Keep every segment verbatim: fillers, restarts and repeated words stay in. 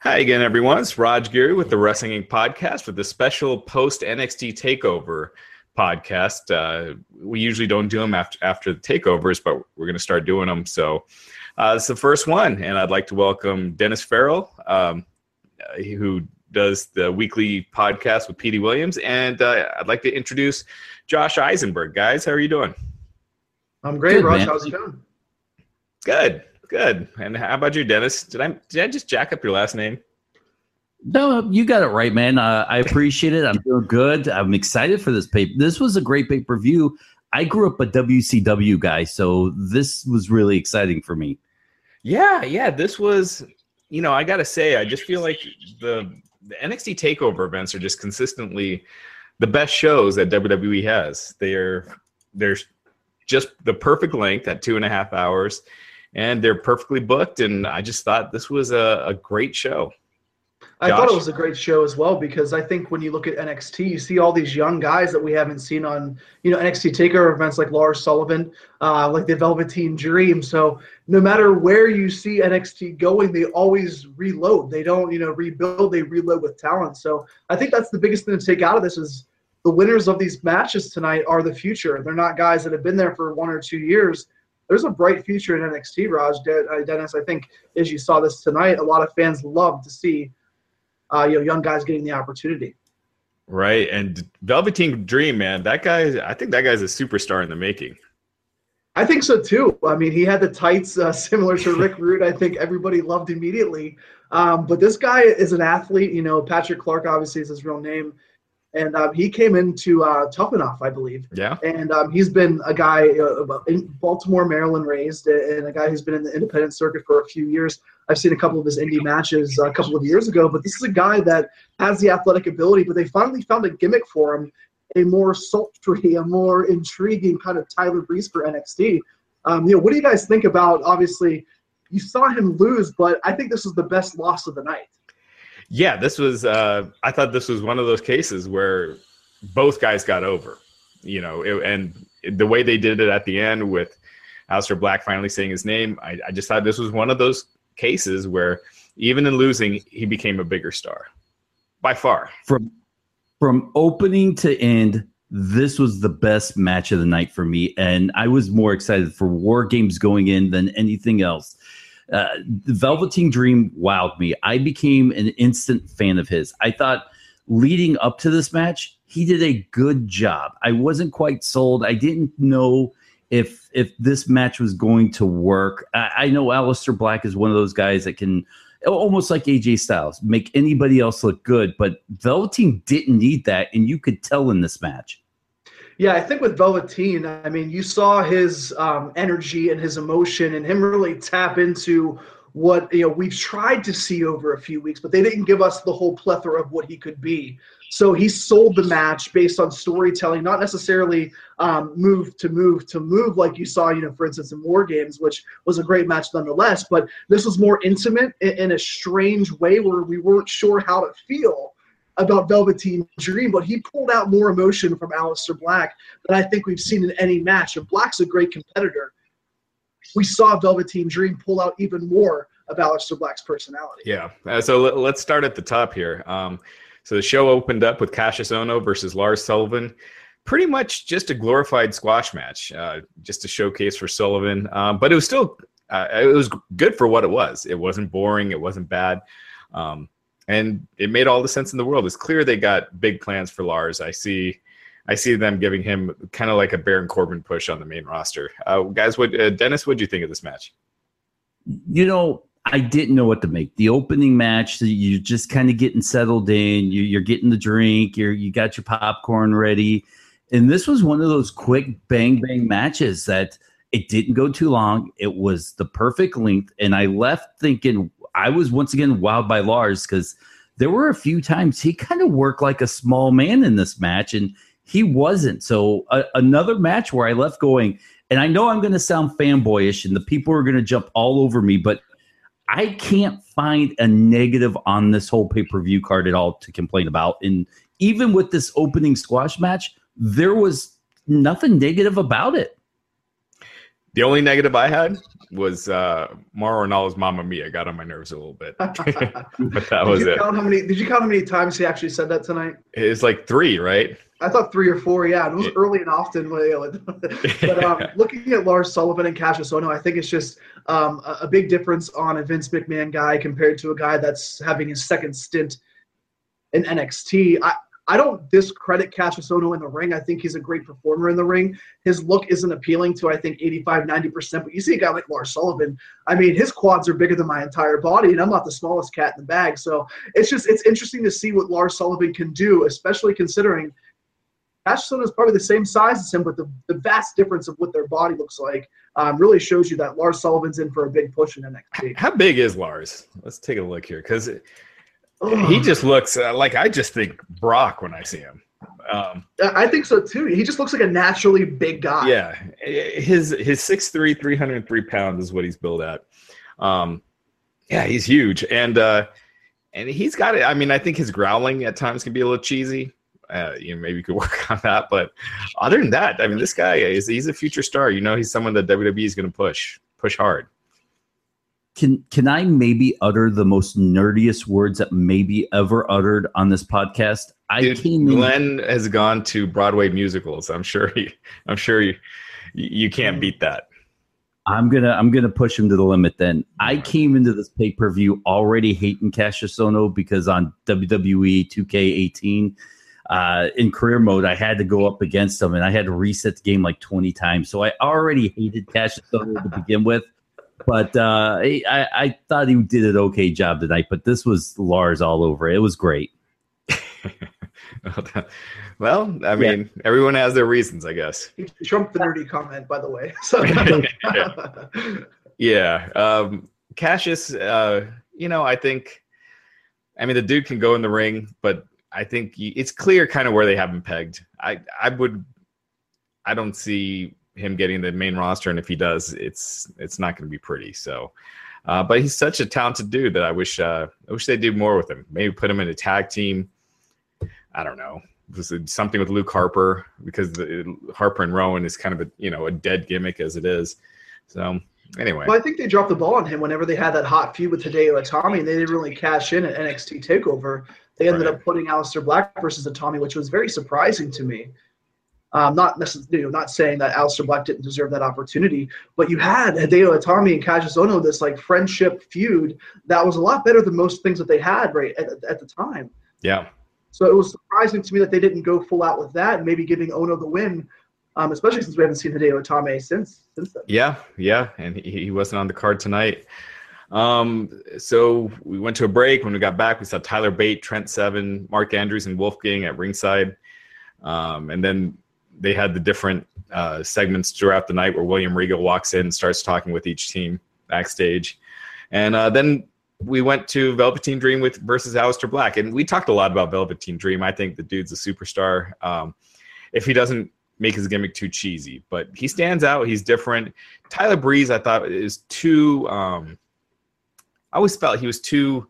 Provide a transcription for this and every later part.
Hi again, everyone. It's Raj Geary with the Wrestling Incorporated podcast with the special post-N X T Takeover podcast. Uh, we usually don't do them after, after the takeovers, but we're going to start doing them. So uh, it's the first one, and I'd like to welcome Dennis Farrell, um, who does the weekly podcast with Petey Williams, and uh, I'd like to introduce Josh Eisenberg. Guys, how are you doing? I'm great, good, Raj. Man. How's it going? Good. Good. And how about you, Dennis? Did I did I just jack up your last name? No, you got it right, man. Uh, I appreciate it. I'm doing good. I'm excited for this paper. This was a great pay-per-view. I grew up a W C W guy, so this was really exciting for me. Yeah, yeah. This was, you know, I got to say, I just feel like the, the N X T TakeOver events are just consistently the best shows that W W E has. They're, they're just the perfect length at two and a half hours. And they're perfectly booked, and I just thought this was a, a great show. Josh? I thought it was a great show as well, because I think when you look at N X T, you see all these young guys that we haven't seen on, you know, N X T Takeover events like Lars Sullivan, uh, like the Velveteen Dream. So no matter where you see N X T going, they always reload. They don't, you know, rebuild. They reload with talent. So I think that's the biggest thing to take out of this is the winners of these matches tonight are the future. They're not guys that have been there for one or two years. There's a bright future in N X T, Raj. Dennis, I think, as you saw this tonight, a lot of fans love to see uh, you know, young guys getting the opportunity. Right, and Velveteen Dream, man, that guy, I think that guy's a superstar in the making. I think so, too. I mean, he had the tights uh, similar to Rick Rude. I think everybody loved immediately. Um, but this guy is an athlete. You know, Patrick Clark, obviously, is his real name. And um, he came into uh, Tough Enough, I believe. Yeah. And um, he's been a guy uh, in Baltimore, Maryland raised, and a guy who's been in the independent circuit for a few years. I've seen a couple of his indie matches a couple of years ago, but this is a guy that has the athletic ability, but they finally found a gimmick for him, a more sultry, a more intriguing kind of Tyler Breeze for N X T. Um, you know, what do you guys think about, obviously, you saw him lose, but I think this was the best loss of the night. Yeah, this was uh, – I thought this was one of those cases where both guys got over, you know, it, and the way they did it at the end with Alistair Black finally saying his name, I, I just thought this was one of those cases where even in losing, he became a bigger star by far. From, from opening to end, this was the best match of the night for me, and I was more excited for War Games going in than anything else. Uh, the Velveteen Dream wowed me. I became an instant fan of his. I thought leading up to this match, he did a good job. I wasn't quite sold. I didn't know if if this match was going to work. I, I know Alistair Black is one of those guys that can, almost like A J Styles, make anybody else look good. But Velveteen didn't need that, and you could tell in this match. Yeah, I think with Velveteen, I mean, you saw his um, energy and his emotion and him really tap into what, you know, we've tried to see over a few weeks, but they didn't give us the whole plethora of what he could be. So he sold the match based on storytelling, not necessarily um, move to move to move like you saw, you know, for instance, in War Games, which was a great match nonetheless. But this was more intimate in, in a strange way where we weren't sure how to feel about Velveteen Dream, but he pulled out more emotion from Alistair Black than I think we've seen in any match, and Black's a great competitor. We saw Velveteen Dream pull out even more of Alistair Black's personality. Yeah, uh, so let, let's start at the top here. Um, so the show opened up with Cassius Ohno versus Lars Sullivan, pretty much just a glorified squash match, uh, just a showcase for Sullivan, um, but it was still uh, it was good for what it was. It wasn't boring, it wasn't bad. Um, And it made all the sense in the world. It's clear they got big plans for Lars. I see, I see them giving him kind of like a Baron Corbin push on the main roster. Uh, guys, what uh, Dennis, what did you think of this match? You know, I didn't know what to make. The opening match, you're just kind of getting settled in. You, you're getting the drink. You're you got your popcorn ready, and this was one of those quick bang bang matches that it didn't go too long. It was the perfect length, and I left thinking, I was once again wowed by Lars because there were a few times he kind of worked like a small man in this match, and he wasn't. So uh, another match where I left going, and I know I'm going to sound fanboyish, and the people are going to jump all over me, but I can't find a negative on this whole pay-per-view card at all to complain about. And even with this opening squash match, there was nothing negative about it. The only negative I had was uh, Mauro Ranallo's Mamma Mia got on my nerves a little bit. But that was it. How many, did you count how many times he actually said that tonight? It's like three, right? I thought three or four, yeah. It was it, early and often. But um, looking at Lars Sullivan and Cassius Ohno, I think it's just um, a, a big difference on a Vince McMahon guy compared to a guy that's having his second stint in N X T. I, I don't discredit Cassius Ohno in the ring. I think he's a great performer in the ring. His look isn't appealing to, I think, eighty-five, ninety percent. But you see a guy like Lars Sullivan, I mean, his quads are bigger than my entire body, and I'm not the smallest cat in the bag. So it's just it's interesting to see what Lars Sullivan can do, especially considering Cassius Ohno is probably the same size as him, but the, the vast difference of what their body looks like um, really shows you that Lars Sullivan's in for a big push in N X T. How big is Lars? Let's take a look here, because – he just looks uh, like I just think Brock when I see him. Um, I think so too. He just looks like a naturally big guy. Yeah, his his six three, three hundred three pounds is what he's billed at. Um, yeah, he's huge, and uh, and he's got it. I mean, I think his growling at times can be a little cheesy. Uh, you know, maybe you could work on that. But other than that, I mean, this guy is he's a future star. You know, he's someone that W W E is going to push push hard. Can can I maybe utter the most nerdiest words that maybe ever uttered on this podcast? I Dude, came in- Glenn has gone to Broadway musicals. I'm sure he, I'm sure you you can't beat that. I'm gonna I'm gonna push him to the limit then. I came into this pay-per-view already hating Cassius Ohno because on W W E two K eighteen uh, in career mode I had to go up against him and I had to reset the game like twenty times. So I already hated Cassius Ohno to begin with. But uh, I, I thought he did an okay job tonight, but this was Lars all over. It was great. Well, I mean, yeah. Everyone has their reasons, I guess. He trumped the nerdy comment, by the way. So. Yeah. yeah. Um, Cassius, uh, you know, I think, I mean, the dude can go in the ring, but I think it's clear kind of where they have him pegged. I, I would, I don't see him getting the main roster, and if he does, it's it's not going to be pretty. So, uh, but he's such a talented dude that I wish uh, I wish they do more with him. Maybe put him in a tag team. I don't know, something with Luke Harper because the, Harper and Rowan is kind of a you know a dead gimmick as it is. So anyway, well, I think they dropped the ball on him whenever they had that hot feud with Hideo Itami, and they didn't really cash in at N X T Takeover. They ended right. up putting Alistair Black versus Itami, which was very surprising to me. Um, not necessarily, you know, not saying that Alistair Black didn't deserve that opportunity, but you had Hideo Itami and Cassius Ohno, this like friendship feud that was a lot better than most things that they had right at, at the time. Yeah. So it was surprising to me that they didn't go full out with that, and maybe giving Ono the win, um, especially since we haven't seen Hideo Itami since since then. Yeah, yeah, and he, he wasn't on the card tonight. Um, so we went to a break. When we got back, we saw Tyler Bate, Trent Seven, Mark Andrews, and Wolfgang at ringside, um, and then. They had the different uh, segments throughout the night where William Regal walks in and starts talking with each team backstage. And uh, then we went to Velveteen Dream with versus Aleister Black. And we talked a lot about Velveteen Dream. I think the dude's a superstar. Um, if he doesn't make his gimmick too cheesy, but he stands out. He's different. Tyler Breeze, I thought, is too um, – I always felt he was too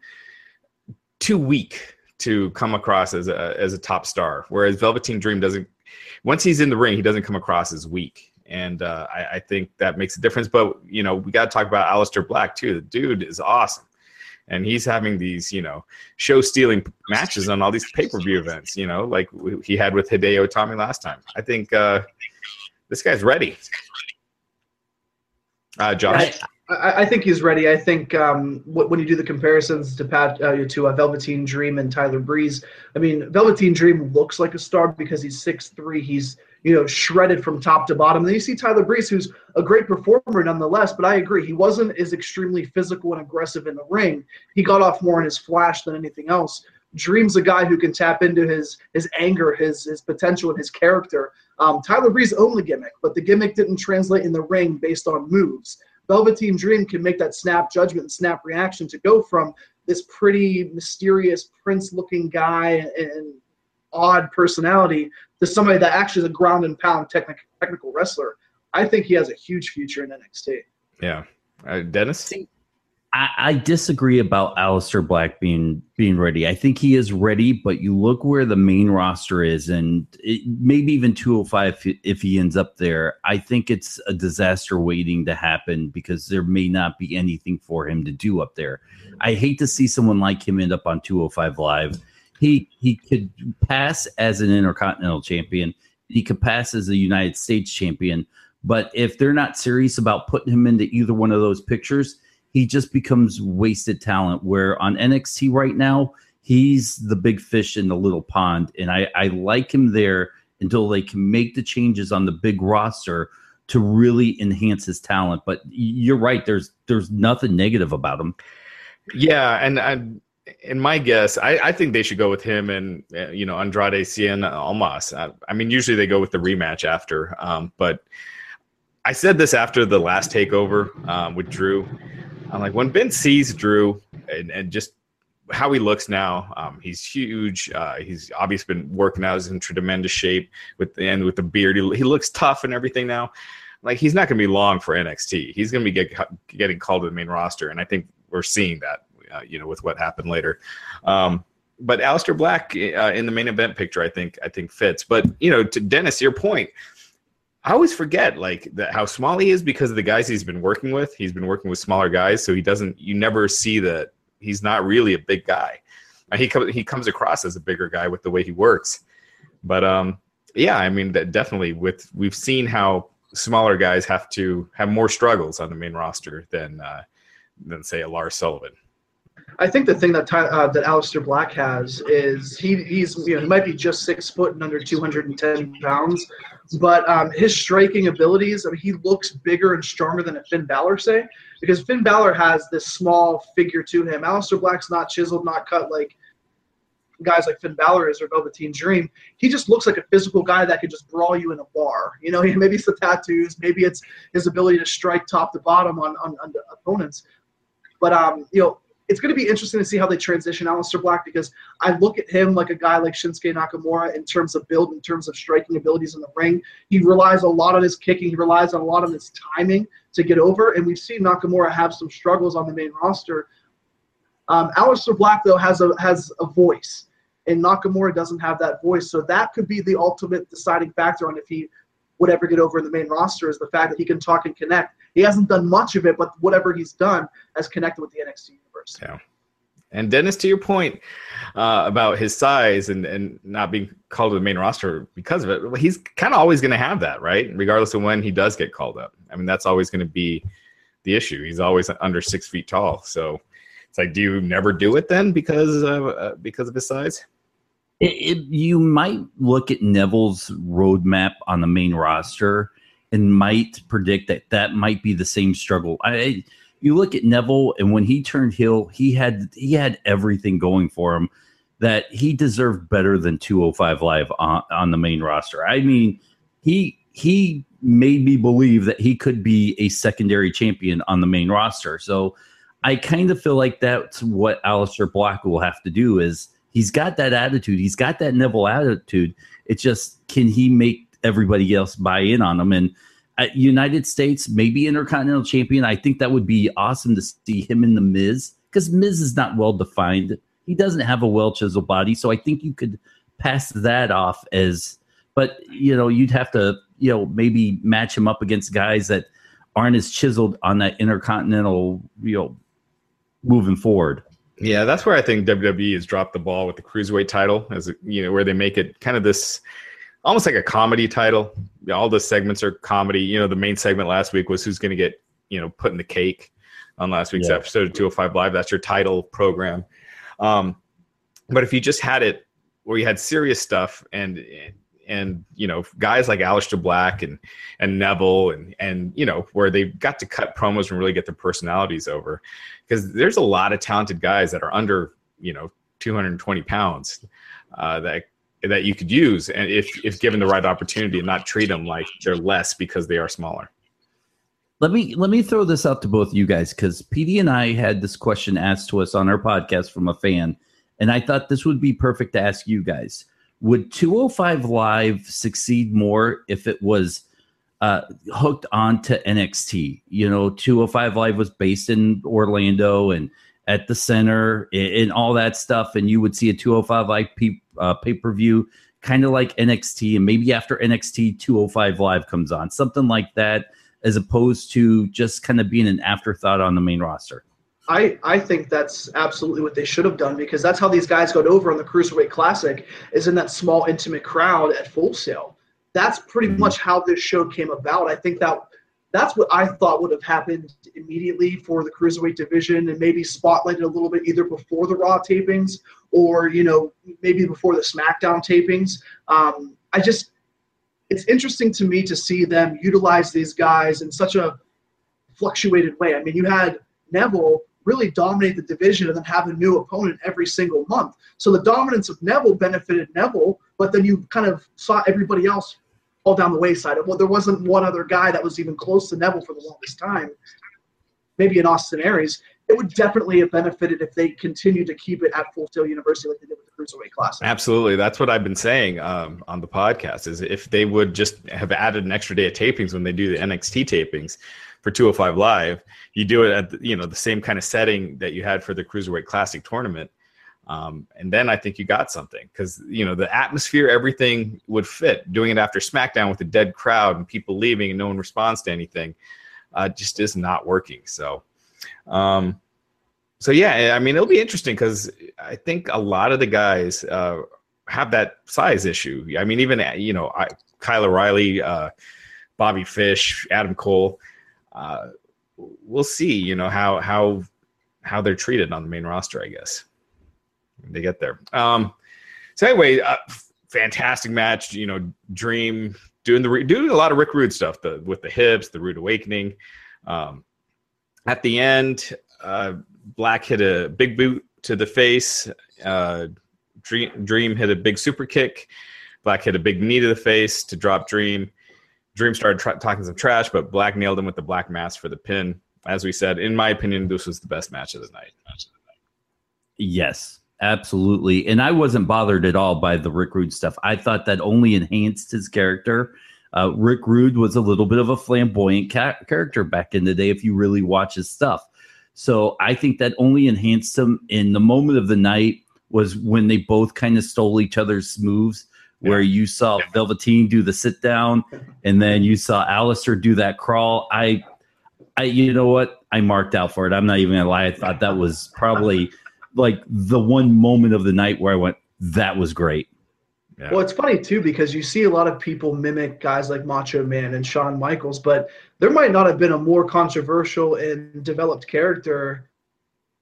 too weak to come across as a, as a top star, whereas Velveteen Dream doesn't – once he's in the ring, he doesn't come across as weak, and uh, I, I think that makes a difference. But you know, we got to talk about Aleister Black too. The dude is awesome, and he's having these you know show-stealing matches on all these pay-per-view events. You know, like he had with Hideo Itami last time. I think uh, this guy's ready. Uh, Josh, I, I think he's ready. I think um, when you do the comparisons to Pat, uh, to uh, Velveteen Dream and Tyler Breeze, I mean, Velveteen Dream looks like a star because he's six three. He's you know shredded from top to bottom. Then you see Tyler Breeze, who's a great performer nonetheless. But I agree, he wasn't as extremely physical and aggressive in the ring. He got off more in his flash than anything else. Dream's a guy who can tap into his his anger, his his potential, and his character. Um, Tyler Breeze owned the gimmick, but the gimmick didn't translate in the ring based on moves. Velveteen Dream can make that snap judgment and snap reaction to go from this pretty mysterious prince-looking guy and odd personality to somebody that actually is a ground and pound technic technical wrestler. I think he has a huge future in N X T. Yeah. Uh, Dennis? I, I disagree about Alistair Black being being ready. I think he is ready, but you look where the main roster is, and it, maybe even two oh five if he ends up there, I think it's a disaster waiting to happen because there may not be anything for him to do up there. I hate to see someone like him end up on two oh five Live. He, he could pass as an Intercontinental Champion. He could pass as a United States Champion. But if they're not serious about putting him into either one of those pictures, he just becomes wasted talent, where on N X T right now, he's the big fish in the little pond. And I, I like him there until they can make the changes on the big roster to really enhance his talent. But you're right. There's there's nothing negative about him. Yeah. And I'm, in my guess, I, I think they should go with him and, you know, Andrade Cien Almas. I, I mean, usually they go with the rematch after, um, but I said this after the last takeover um, with Drew. I'm like, when Ben sees Drew and, and just how he looks now, um, he's huge. Uh, he's obviously been working out. He's in tremendous shape with the, and with the beard. He, he looks tough and everything now. Like, he's not going to be long for N X T. He's going to be get, getting called to the main roster, and I think we're seeing that, uh, you know, with what happened later. Um, but Alistair Black uh, in the main event picture, I think, I think fits. But, you know, to Dennis, your point, I always forget like that how small he is because of the guys he's been working with. He's been working with smaller guys, so he doesn't. You never see that he's not really a big guy. He comes he comes across as a bigger guy with the way he works. But um, yeah, I mean that definitely. With we've seen how smaller guys have to have more struggles on the main roster than uh, than say a Lars Sullivan. I think the thing that Ty, uh, that Alistair Black has is he he's you know he might be just six foot and under two hundred ten pounds, but um, his striking abilities. I mean, he looks bigger and stronger than a Finn Balor, say, because Finn Balor has this small figure to him. Alistair Black's not chiseled, not cut like guys like Finn Balor is or Velveteen Dream. He just looks like a physical guy that could just brawl you in a bar. You know, maybe it's the tattoos, maybe it's his ability to strike top to bottom on on, on the opponents, but um you know. It's going to be interesting to see how they transition Alistair Black, because I look at him like a guy like Shinsuke Nakamura in terms of build, in terms of striking abilities in the ring. He relies a lot on his kicking. He relies on a lot on his timing to get over, and we've seen Nakamura have some struggles on the main roster. Um, Alistair Black, though, has a has a voice, and Nakamura doesn't have that voice, so that could be the ultimate deciding factor on if he would ever get over in the main roster, is the fact that he can talk and connect. He hasn't done much of it, but whatever he's done has connected with the N X T. Yeah. And Dennis, to your point uh, about his size and, and not being called to the main roster because of it, well, he's kind of always going to have that, right? Regardless of when he does get called up. I mean, that's always going to be the issue. He's always under six feet tall. So it's like, do you never do it then because of, uh, because of his size? It, it, you might look at Neville's roadmap on the main roster and might predict that that might be the same struggle. I, I You look at Neville, and when he turned heel, he had he had everything going for him that he deserved better than two oh five Live on, on the main roster. I mean, he he made me believe that he could be a secondary champion on the main roster. So I kind of feel like that's what Alistair Black will have to do, is he's got that attitude. He's got that Neville attitude. It's just, can he make everybody else buy in on him? And United States, maybe Intercontinental Champion. I think that would be awesome to see him in the Miz, because Miz is not well-defined. He doesn't have a well-chiseled body, so I think you could pass that off as, but, you know, you'd have to, you know, maybe match him up against guys that aren't as chiseled on that Intercontinental, you know, moving forward. Yeah, that's where I think W W E has dropped the ball with the Cruiserweight title, as you know, where they make it kind of this almost like a comedy title. All the segments are comedy. You know, the main segment last week was who's going to get, you know, put in the cake on last week's yeah. episode of two oh five Live. That's your title program. Um, but if you just had it where you had serious stuff and, and you know, guys like Alistair Black and, and Neville and, and, you know, where they got to cut promos and really get their personalities over, because there's a lot of talented guys that are under, you know, two hundred twenty pounds uh, that that you could use, and if if given the right opportunity, and not treat them like they're less because they are smaller. Let me let me throw this out to both of you guys, because P D and I had this question asked to us on our podcast from a fan, and I thought this would be perfect to ask you guys. Would two oh five Live succeed more if it was uh, hooked onto N X T? You know, two oh five Live was based in Orlando and at the center and, and all that stuff, and you would see a two oh five Live pe- uh, pay-per-view kind of like N X T, and maybe after N X T, two oh five Live comes on, something like that, as opposed to just kind of being an afterthought on the main roster. I, I think that's absolutely what they should have done, because that's how these guys got over on the Cruiserweight Classic, is in that small, intimate crowd at Full Sail. That's pretty much how this show came about. I think that that's what I thought would have happened immediately for the Cruiserweight division, and maybe spotlighted a little bit either before the Raw tapings or, you know, maybe before the SmackDown tapings. Um, I just – it's interesting to me to see them utilize these guys in such a fluctuated way. I mean, you had Neville – really dominate the division and then have a new opponent every single month. So the dominance of Neville benefited Neville, but then you kind of saw everybody else all down the wayside. Well, there wasn't one other guy that was even close to Neville for the longest time, maybe in Austin Aries. It would definitely have benefited if they continued to keep it at Full Sail University like they did with the Cruiserweight Classic. Absolutely. That's what I've been saying um, on the podcast, is if they would just have added an extra day of tapings when they do the N X T tapings for two oh five Live, you do it at the, you know, the same kind of setting that you had for the Cruiserweight Classic tournament. Um, and then I think you got something, because, you know, the atmosphere, everything would fit. Doing it after SmackDown with a dead crowd and people leaving and no one responds to anything uh, just is not working. So, um, so yeah, I mean, it'll be interesting, because I think a lot of the guys uh, have that size issue. I mean, even, you know, I, Kyle O'Reilly, uh, Bobby Fish, Adam Cole, uh, we'll see, you know, how how how they're treated on the main roster, I guess, when they get there. Um, so anyway, uh, fantastic match. You know, Dream doing the doing a lot of Rick Rude stuff, the with the hips, the Rude Awakening. Um, at the end, uh, Black hit a big boot to the face. Uh, Dream, Dream hit a big super kick. Black hit a big knee to the face to drop Dream. Dream started tra- talking some trash, but Black nailed him with the black mask for the pin. As we said, in my opinion, this was the best match of the night. Match of the night. Yes, absolutely. And I wasn't bothered at all by the Rick Rude stuff. I thought that only enhanced his character. Uh, Rick Rude was a little bit of a flamboyant ca- character back in the day, if you really watch his stuff. So I think that only enhanced him. And the moment of the night was when they both kind of stole each other's moves, where you saw yeah. Velveteen do the sit down, and then you saw Alistair do that crawl. I, I, you know what? I marked out for it. I'm not even gonna lie. I thought that was probably like the one moment of the night where I went, that was great. Yeah. Well, it's funny too, because you see a lot of people mimic guys like Macho Man and Shawn Michaels, but there might not have been a more controversial and developed character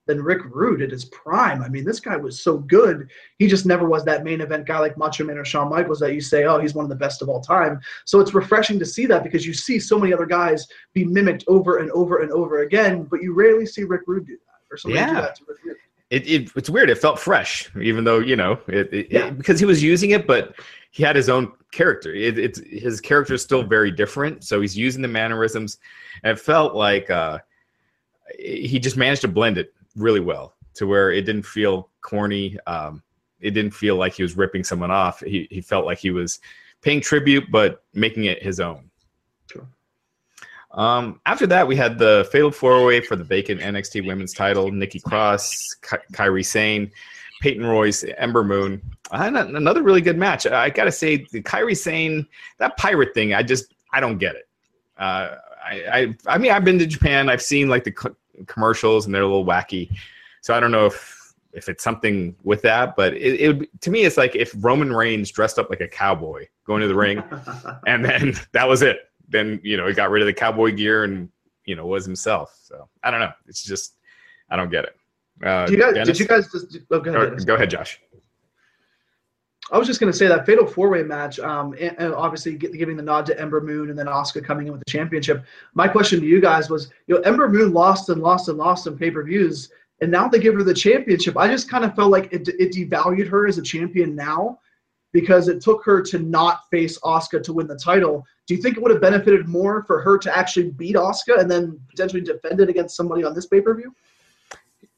than Rick Rude at his prime. I mean, this guy was so good. He just never was that main event guy like Macho Man or Shawn Michaels that you say, oh, he's one of the best of all time. So it's refreshing to see that, because you see so many other guys be mimicked over and over and over again, but you rarely see Rick Rude do that, or somebody yeah. do that to Rick Rude. It, it, it's weird. It felt fresh, even though, you know, it, it, yeah. it, because he was using it, but he had his own character. It, it's his character is still very different, so he's using the mannerisms. And it felt like uh, he just managed to blend it really well, to where it didn't feel corny. Um, it didn't feel like he was ripping someone off. He he felt like he was paying tribute, but making it his own. Sure. Um, after that, we had the Fatal Four-Way for the vacant N X T Women's title. Nikki Cross, Ka- Kairi Sane, Peyton Royce, Ember Moon. And another really good match. I got to say, the Kairi Sane, that pirate thing, I just, I don't get it. Uh, I, I I mean, I've been to Japan. I've seen like the cl- commercials, and they're a little wacky, so I don't know if if it's something with that, but it, it would be, to me, it's like if Roman Reigns dressed up like a cowboy going to the ring and then that was it. Then, you know, he got rid of the cowboy gear and, you know, was himself. So I don't know, it's just, I don't get it. Uh, do you guys, Dennis, did you guys just oh, go, ahead, or, go ahead Josh? I was just going to say that Fatal Four-Way match, um, and, and obviously giving the nod to Ember Moon and then Asuka coming in with the championship. My question to you guys was, you know, Ember Moon lost and lost and lost in pay-per-views, and now they give her the championship. I just kind of felt like it, it devalued her as a champion now. because it took her to not face Asuka to win the title. Do you think it would have benefited more for her to actually beat Asuka and then potentially defend it against somebody on this pay-per-view?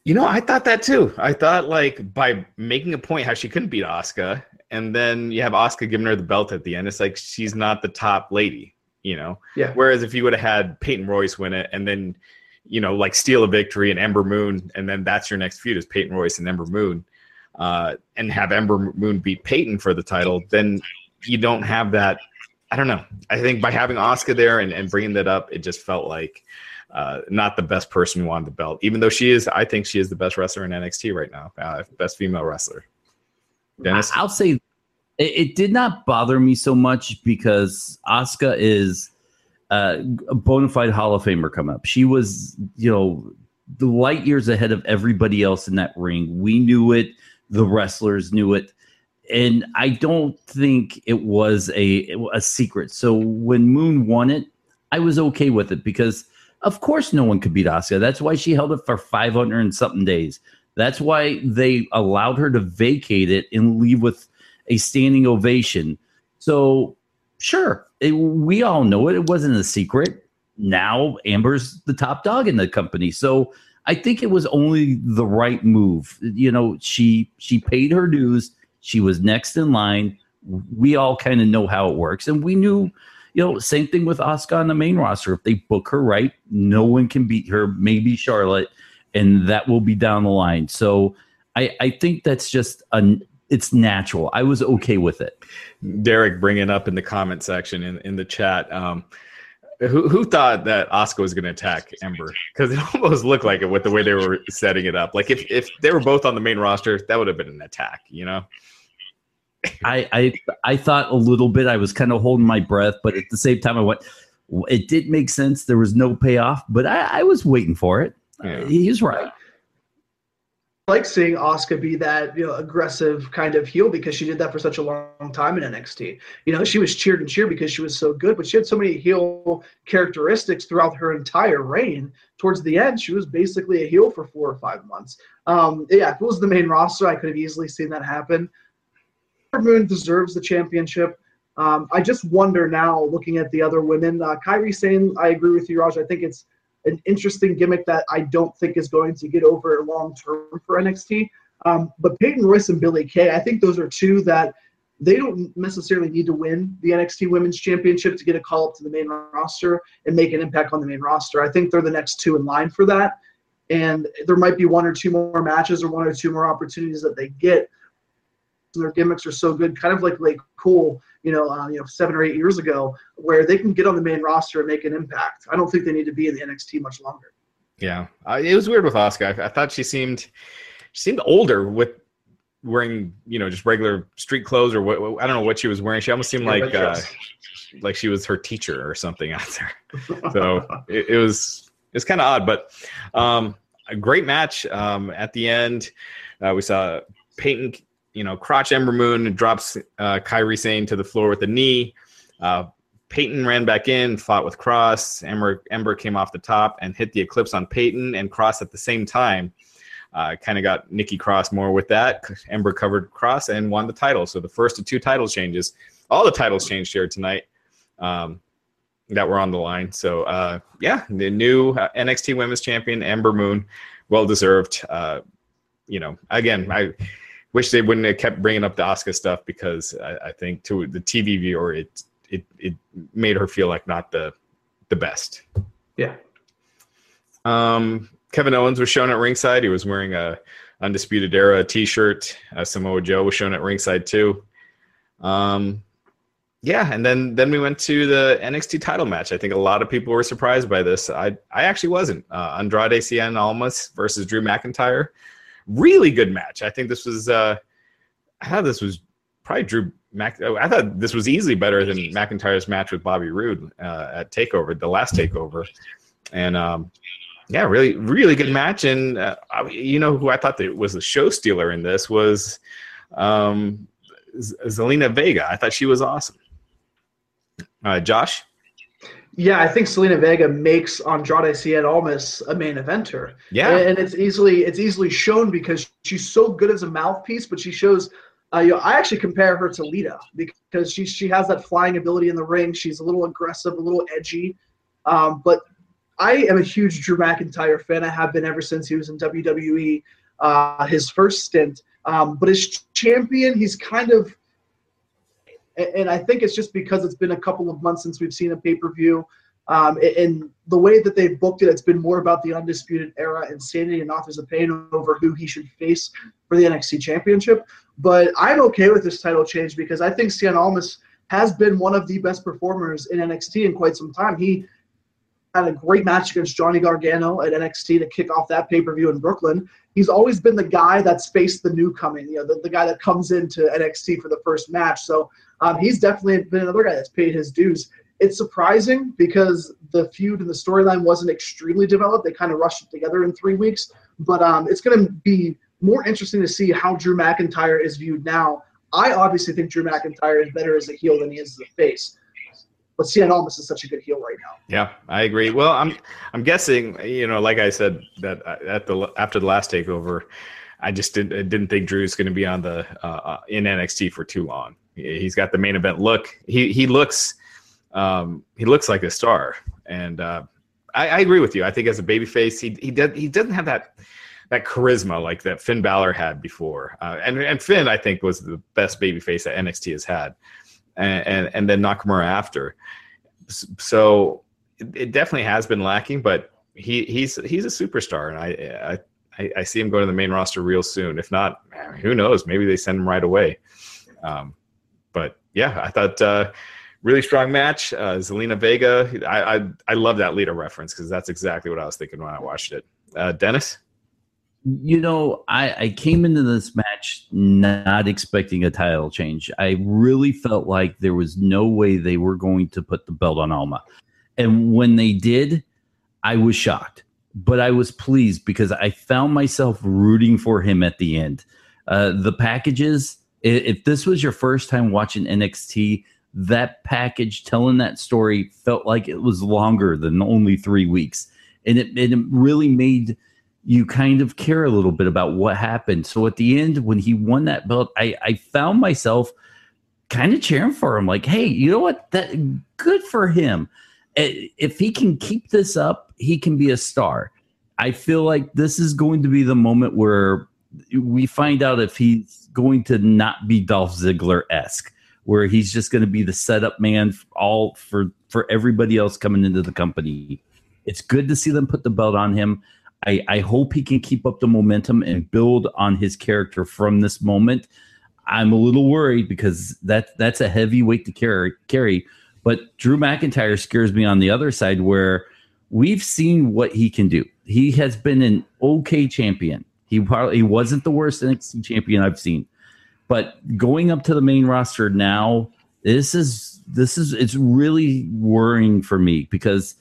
You know, I thought that too. I thought, like, by making a point how she couldn't beat Asuka, and then you have Asuka giving her the belt at the end, it's like she's not the top lady, you know? Yeah. Whereas if you would have had Peyton Royce win it and then, you know, like steal a victory and Ember Moon, and then that's your next feud is Peyton Royce and Ember Moon, uh, and have Ember Moon beat Peyton for the title, then you don't have that. I don't know. I think by having Asuka there and, and bringing that up, it just felt like uh, not the best person who wanted the belt, even though she is, I think she is the best wrestler in N X T right now, uh, best female wrestler. Dennis? I'll say it, it did not bother me so much because Asuka is uh, a bona fide Hall of Famer come up. She was, you know, the light years ahead of everybody else in that ring. We knew it. The wrestlers knew it. And I don't think it was a a secret. So when Moon won it, I was okay with it because, of course, no one could beat Asuka. That's why she held it for five hundred and something days. That's why they allowed her to vacate it and leave with a standing ovation. So, sure, it, we all know it. It wasn't a secret. Now Amber's the top dog in the company. So I think it was only the right move. You know, she she paid her dues. She was next in line. We all kind of know how it works. And we knew, you know, same thing with Asuka on the main roster. If they book her right, no one can beat her, maybe Charlotte, and that will be down the line. So I, I think that's just, a, it's natural. I was okay with it. Derek bringing up in the comment section in, in the chat, um, who, who thought that Asuka was going to attack Ember? Because it almost looked like it with the way they were setting it up. Like if, if they were both on the main roster, that would have been an attack, you know? I, I I thought a little bit. I was kind of holding my breath, but at the same time, I went. It did make sense. There was no payoff, but I, I was waiting for it. Yeah. He's right. I like seeing Asuka be that, you know, aggressive kind of heel because she did that for such a long time in N X T. You know, she was cheered and cheered because she was so good, but she had so many heel characteristics throughout her entire reign. Towards the end, she was basically a heel for four or five months. Um, yeah, if it was the main roster, I could have easily seen that happen. Moon deserves the championship. Um, I just wonder now, looking at the other women, uh, Kairi Sane, I agree with you, Raj. I think it's an interesting gimmick that I don't think is going to get over long term for N X T. Um, but Peyton Royce and Billie Kay, I think those are two that they don't necessarily need to win the N X T Women's Championship to get a call up to the main roster and make an impact on the main roster. I think they're the next two in line for that. And there might be one or two more matches or one or two more opportunities that they get. Their gimmicks are so good, kind of like Lake Cool, you know, uh, you know, seven or eight years ago, where they can get on the main roster and make an impact. I don't think they need to be in the N X T much longer. Yeah, uh, it was weird with Asuka. I, I thought she seemed she seemed older with wearing, you know, just regular street clothes or what, I don't know what she was wearing. She almost seemed like uh, like she was her teacher or something out there. So it, it was it's kind of odd, but um, a great match um, at the end. Uh, we saw Peyton. You know, crotch Ember Moon drops uh, Kairi Sane to the floor with a knee. Uh, Peyton ran back in, fought with Cross. Ember, Ember came off the top and hit the Eclipse on Peyton and Cross at the same time. Uh, kind of got Nikki Cross more with that. Ember covered Cross and won the title. So the first of two title changes. All the titles changed here tonight um, that were on the line. So, uh, yeah, the new uh, N X T Women's Champion, Ember Moon, well-deserved. Uh, you know, again, I... wish they wouldn't have kept bringing up the Asuka stuff because I, I think to the T V viewer, it it it made her feel like not the the best. Yeah. Um, Kevin Owens was shown at ringside. He was wearing a Undisputed Era T-shirt. Uh, Samoa Joe was shown at ringside too. Um, yeah, and then then we went to the N X T title match. I think a lot of people were surprised by this. I I actually wasn't. Uh, Andrade Cien Almas versus Drew McIntyre. Really good match. I think this was. Uh, I thought this was probably Drew Mac. I thought this was easily better than McIntyre's match with Bobby Roode uh, at Takeover, the last Takeover, and um, yeah, really, really good match. And uh, I, you know who I thought that was the show stealer in this was um, Z- Zelina Vega. I thought she was awesome. Uh, Josh. Yeah, I think Zelina Vega makes Andrade Cien Almas a main eventer. Yeah, and it's easily it's easily shown because she's so good as a mouthpiece, but she shows Uh, you know, I actually compare her to Lita because she she has that flying ability in the ring. She's a little aggressive, a little edgy. Um, but I am a huge Drew McIntyre fan. I have been ever since he was in W W E, uh, his first stint. Um, but as champion, he's kind of – and I think it's just because it's been a couple of months since we've seen a pay-per-view. Um, and the way that they've booked it, it's been more about the Undisputed Era insanity and Authors of Pain over who he should face for the N X T Championship. But I'm okay with this title change because I think Cien Almas has been one of the best performers in N X T in quite some time. He had a great match against Johnny Gargano at N X T to kick off that pay-per-view in Brooklyn. He's always been the guy that's faced the new coming, you know, the, the guy that comes into N X T for the first match. So um, he's definitely been another guy that's paid his dues. It's surprising because the feud and the storyline wasn't extremely developed. They kind of rushed it together in three weeks. But um, it's going to be more interesting to see how Drew McIntyre is viewed now. I obviously think Drew McIntyre is better as a heel than he is as a face. But Cien Almas is such a good heel right now. Yeah, I agree. Well, I'm I'm guessing, you know, like I said, that at the after the last takeover, I just didn't I didn't think Drew's going to be on the uh, in N X T for too long. He's got the main event look. He he looks. Um, he looks like a star, and uh, I, I agree with you. I think as a babyface, he he did, he doesn't have that that charisma like that Finn Balor had before. Uh, and and Finn, I think, was the best babyface that N X T has had, and and, and then Nakamura after. So it, it definitely has been lacking, but he he's he's a superstar, and I I I see him going to the main roster real soon. If not, who knows? Maybe they send him right away. Um, but yeah, I thought. Uh, Really strong match. Uh, Zelina Vega. I, I I love that Lita reference because that's exactly what I was thinking when I watched it. Uh, Dennis? You know, I, I came into this match not expecting a title change. I really felt like there was no way they were going to put the belt on Alma. And when they did, I was shocked. But I was pleased because I found myself rooting for him at the end. Uh, the packages, if this was your first time watching N X T, that package telling that story felt like it was longer than only three weeks. And it, it really made you kind of care a little bit about what happened. So at the end, when he won that belt, I, I found myself kind of cheering for him. Like, hey, you know what? That good for him. If he can keep this up, he can be a star. I feel like this is going to be the moment where we find out if he's going to not be Dolph Ziggler-esque, where he's just going to be the setup man for all for, for everybody else coming into the company. It's good to see them put the belt on him. I, I hope he can keep up the momentum and build on his character from this moment. I'm a little worried because that that's a heavy weight to carry, carry. But Drew McIntyre scares me on the other side where we've seen what he can do. He has been an okay champion. He probably he wasn't the worst N X T champion I've seen. But going up to the main roster now, this is this is it's really worrying for me because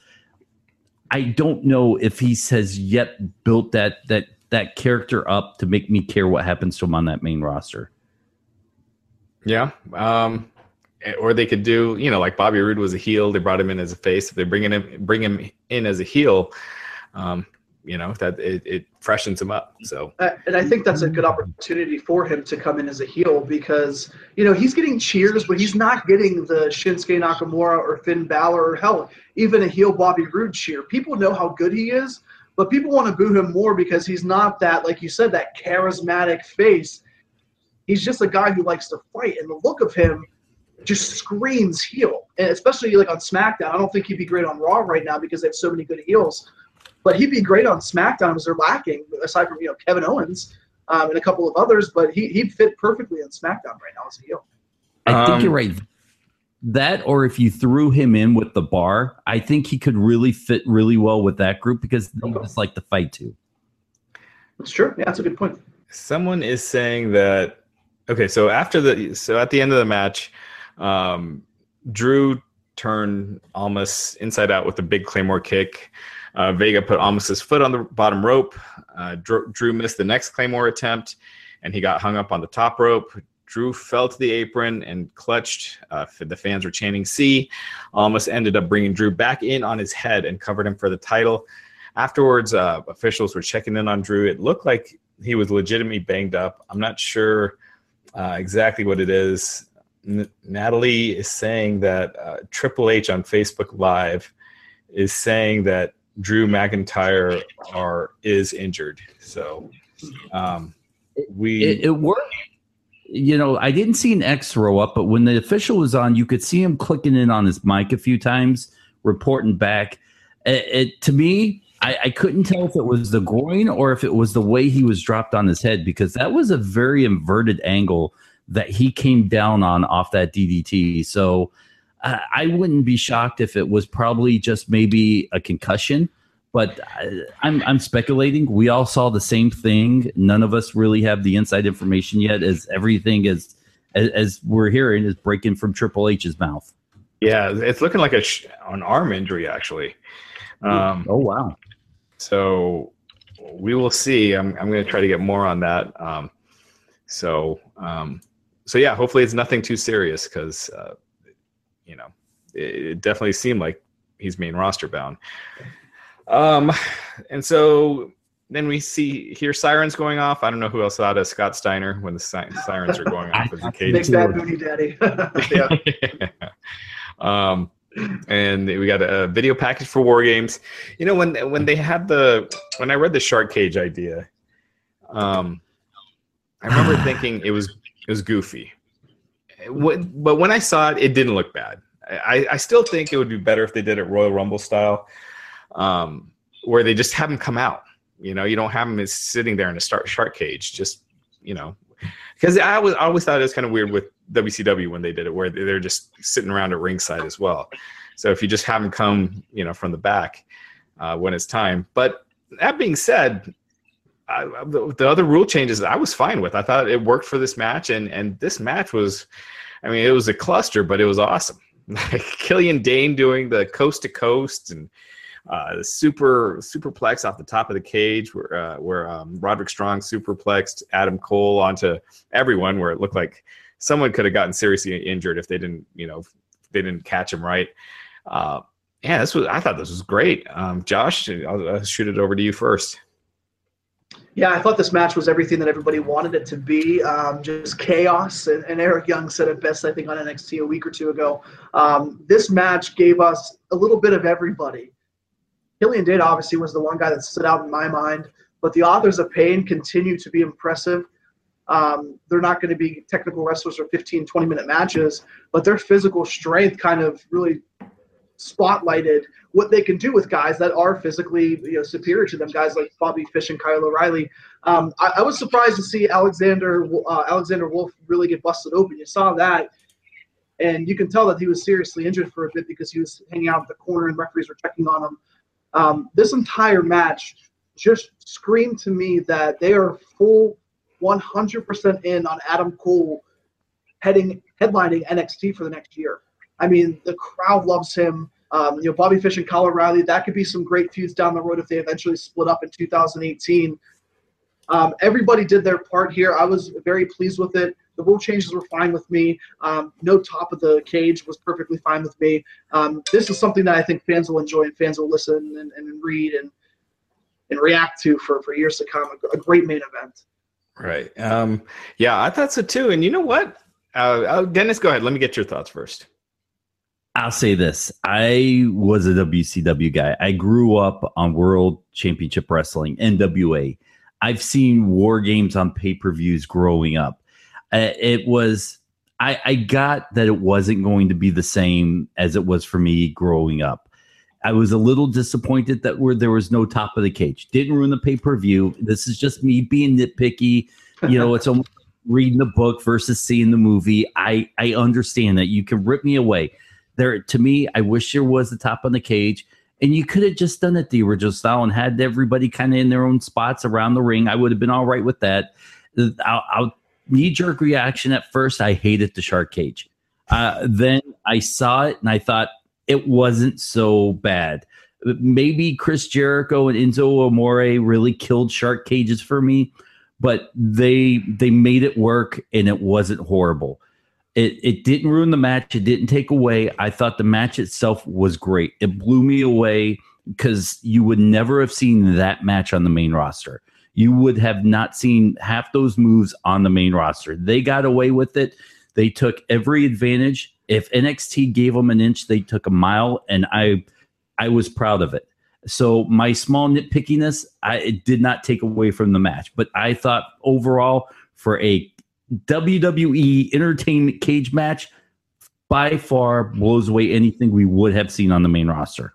I don't know if he has yet built that that that character up to make me care what happens to him on that main roster. Yeah, um, or they could do you know like Bobby Roode was a heel, they brought him in as a face. If they bring him bring him in as a heel. Um, You know, that it, it freshens him up. So, uh, and I think that's a good opportunity for him to come in as a heel because, you know, he's getting cheers, but he's not getting the Shinsuke Nakamura or Finn Balor or hell, even a heel Bobby Roode cheer. People know how good he is, but people want to boo him more because he's not that, like you said, that charismatic face. He's just a guy who likes to fight, and the look of him just screams heel, and especially like on SmackDown. I don't think he'd be great on Raw right now because they have so many good heels. But he'd be great on SmackDown as they're lacking, aside from you know Kevin Owens um, and a couple of others. But he he'd fit perfectly on SmackDown right now as a heel. I think um, you're right. That, or if you threw him in with the Bar, I think he could really fit really well with that group because they okay. just like to fight too. That's true. Yeah, that's a good point. Someone is saying that. Okay, so after the so at the end of the match, um, Drew turned Almas inside out with a big Claymore kick. Uh, Vega put Almas's foot on the bottom rope. Uh, Drew, Drew missed the next Claymore attempt, and he got hung up on the top rope. Drew fell to the apron and clutched. Uh, the fans were chanting C. Almas ended up bringing Drew back in on his head and covered him for the title. Afterwards, uh, officials were checking in on Drew. It looked like he was legitimately banged up. I'm not sure uh, exactly what it is. N- Natalie is saying that uh, Triple H on Facebook Live is saying that Drew McIntyre are is injured. So um, we it, it worked. You know, I didn't see an X throw up, but when the official was on, you could see him clicking in on his mic a few times, reporting back. It, it to me, I, I couldn't tell if it was the groin or if it was the way he was dropped on his head, because that was a very inverted angle that he came down on off that D D T. So uh, I wouldn't be shocked if it was probably just maybe a concussion, but I, I'm, I'm speculating. We all saw the same thing. None of us really have the inside information yet, as everything is, as, as we're hearing, is breaking from Triple H's mouth. Yeah, it's looking like a sh- an arm injury, actually. Um, oh, wow. So we will see. I'm I'm going to try to get more on that. Um, so, um, so yeah, hopefully it's nothing too serious, because, uh, you know, it, it definitely seemed like he's main roster bound. Um, and so then we see hear sirens going off. I don't know who else thought of Scott Steiner when the si- sirens are going off. As a cage. Make that booty daddy. Yeah. yeah. Um, and we got a video package for War Games. You know, when when they had the when I read the shark cage idea, um, I remember thinking it was it was goofy. It, but when I saw it, it didn't look bad. I, I still think it would be better if they did it Royal Rumble style, um, where they just have them come out. You know, you don't have them sitting there in a star, shark cage. Just you know, because I always I always thought it was kind of weird with W C W when they did it, where they're just sitting around at ringside as well. So if you just have them come, you know, from the back uh, when it's time. But that being said, I, the, the other rule changes I was fine with. I thought it worked for this match, and and this match was, I mean, it was a cluster, but it was awesome. Like Killian Dain doing the coast to coast and uh, the super superplex off the top of the cage, where uh, where um, Roderick Strong superplexed Adam Cole onto everyone, where it looked like someone could have gotten seriously injured if they didn't, you know, they didn't catch him right. Uh, yeah, this was. I thought this was great. Um, Josh, I'll, I'll shoot it over to you first. Yeah, I thought this match was everything that everybody wanted it to be. Um, just chaos, and, and Eric Young said it best, I think, on N X T a week or two ago. Um, this match gave us a little bit of everybody. Killian Dain obviously was the one guy that stood out in my mind, but the Authors of Pain continue to be impressive. Um, they're not going to be technical wrestlers for fifteen, twenty-minute matches, but their physical strength kind of really spotlighted what they can do with guys that are physically, you know, superior to them, guys like Bobby Fish and Kyle O'Reilly. Um, I, I was surprised to see Alexander uh, Alexander Wolf really get busted open. You saw that, and you can tell that he was seriously injured for a bit because he was hanging out in the corner and referees were checking on him. Um, this entire match just screamed to me that they are full one hundred percent in on Adam Cole heading headlining N X T for the next year. I mean, the crowd loves him. Um, you know, Bobby Fish and Kyle O'Reilly, that could be some great feuds down the road if they eventually split up in two thousand eighteen. Um, everybody did their part here. I was very pleased with it. The rule changes were fine with me. Um, no top of the cage was perfectly fine with me. Um, this is something that I think fans will enjoy and fans will listen and, and read and and react to for, for years to come. A, a great main event. Right. Um, yeah, I thought so too. And you know what? Uh, uh, Dennis, go ahead. Let me get your thoughts first. I'll say this. I was a W C W guy. I grew up on World Championship Wrestling, N W A. I've seen War Games on pay-per-views growing up. Uh, it was, I, I got that it wasn't going to be the same as it was for me growing up. I was a little disappointed that where there was no top of the cage. Didn't ruin the pay-per-view. This is just me being nitpicky. You know, it's almost like reading the book versus seeing the movie. I, I understand that. You can rip me away. There, to me, I wish there was the top on the cage, and you could have just done it the original style and had everybody kind of in their own spots around the ring. I would have been all right with that. I'll, I'll knee-jerk reaction at first. I hated the shark cage. Uh, then I saw it, and I thought it wasn't so bad. Maybe Chris Jericho and Enzo Amore really killed shark cages for me, but they they made it work, and it wasn't horrible. It it didn't ruin the match. It didn't take away. I thought the match itself was great. It blew me away because you would never have seen that match on the main roster. you would have not seen half those moves on the main roster. They got away with it. They took every advantage. If N X T gave them an inch, they took a mile, and I I was proud of it. So my small nitpickiness, I, it did not take away from the match. But I thought overall for a W W E entertainment cage match, by far blows away anything we would have seen on the main roster.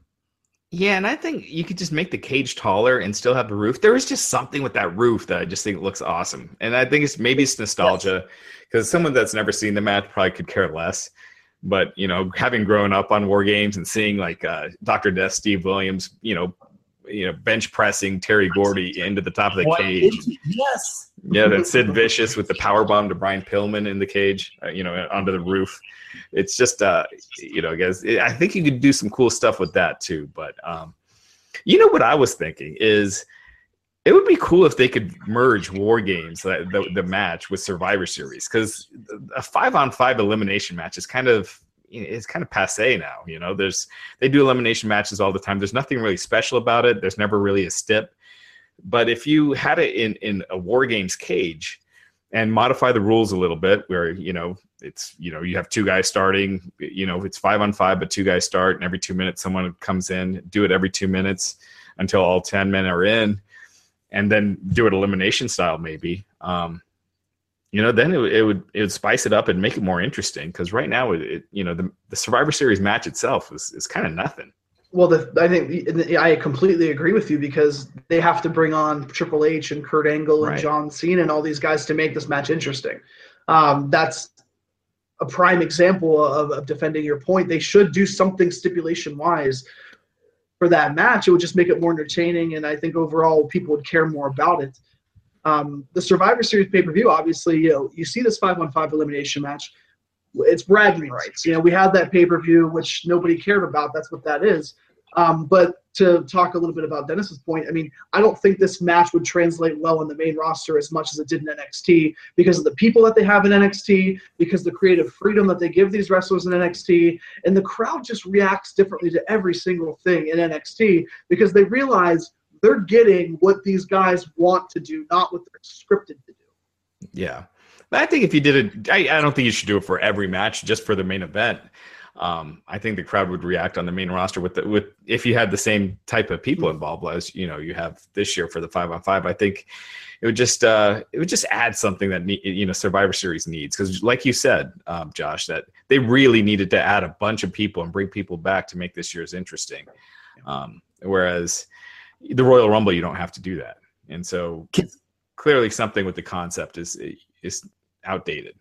Yeah, and I think you could just make the cage taller and still have the roof. There is just something with that roof that I just think looks awesome. And I think it's maybe it's nostalgia because someone that's never seen the match probably could care less. But, you know, having grown up on War Games and seeing like uh, Doctor Death, Steve Williams, you know, you know, bench pressing Terry Gordy into the top of the cage. Yes. Yeah, that Sid Vicious with the power bomb to Brian Pillman in the cage, uh, you know, onto the roof. It's just, uh, you know, guys, I think you could do some cool stuff with that too. But um, you know what I was thinking is it would be cool if they could merge War Games, the, the, the match, with Survivor Series, because a five-on-five elimination match is kind of, it's kind of passe now. You know, there's they do elimination matches all the time. There's nothing really special about it. There's never really a stip. But if you had it in, in a War Games cage and modify the rules a little bit where, you know, it's, you know, you have two guys starting, you know, it's five on five, but two guys start and every two minutes someone comes in, do it every two minutes until all ten men are in, and then do it elimination style maybe. Um, you know, then it, it would it would spice it up and make it more interesting because right now, it, it you know, the, the Survivor Series match itself is, is kind of nothing. Well, the, I think I completely agree with you because they have to bring on Triple H and Kurt Angle and right. John Cena and all these guys to make this match interesting. Um, that's a prime example of, of defending your point. They should do something stipulation-wise for that match. It would just make it more entertaining, and I think overall people would care more about it. Um, the Survivor Series pay-per-view, obviously, you know, you see this five on five elimination match. It's bragging rights. You know, we had that pay-per-view, which nobody cared about. That's what that is. Um, but to talk a little bit about Dennis's point, I mean, I don't think this match would translate well in the main roster as much as it did in N X T because of the people that they have in N X T, because the creative freedom that they give these wrestlers in N X T, and the crowd just reacts differently to every single thing in N X T because they realize they're getting what these guys want to do, not what they're scripted to do. Yeah. I think if you did it, I, I don't think you should do it for every match, just for the main event. Um, I think the crowd would react on the main roster with the, with if you had the same type of people involved as you know you have this year for the five on five. I think it would just uh, it would just add something that ne- you know Survivor Series needs because, like you said, um, Josh, that they really needed to add a bunch of people and bring people back to make this year's interesting. Um, whereas the Royal Rumble, you don't have to do that, and so clearly something with the concept is is outdated.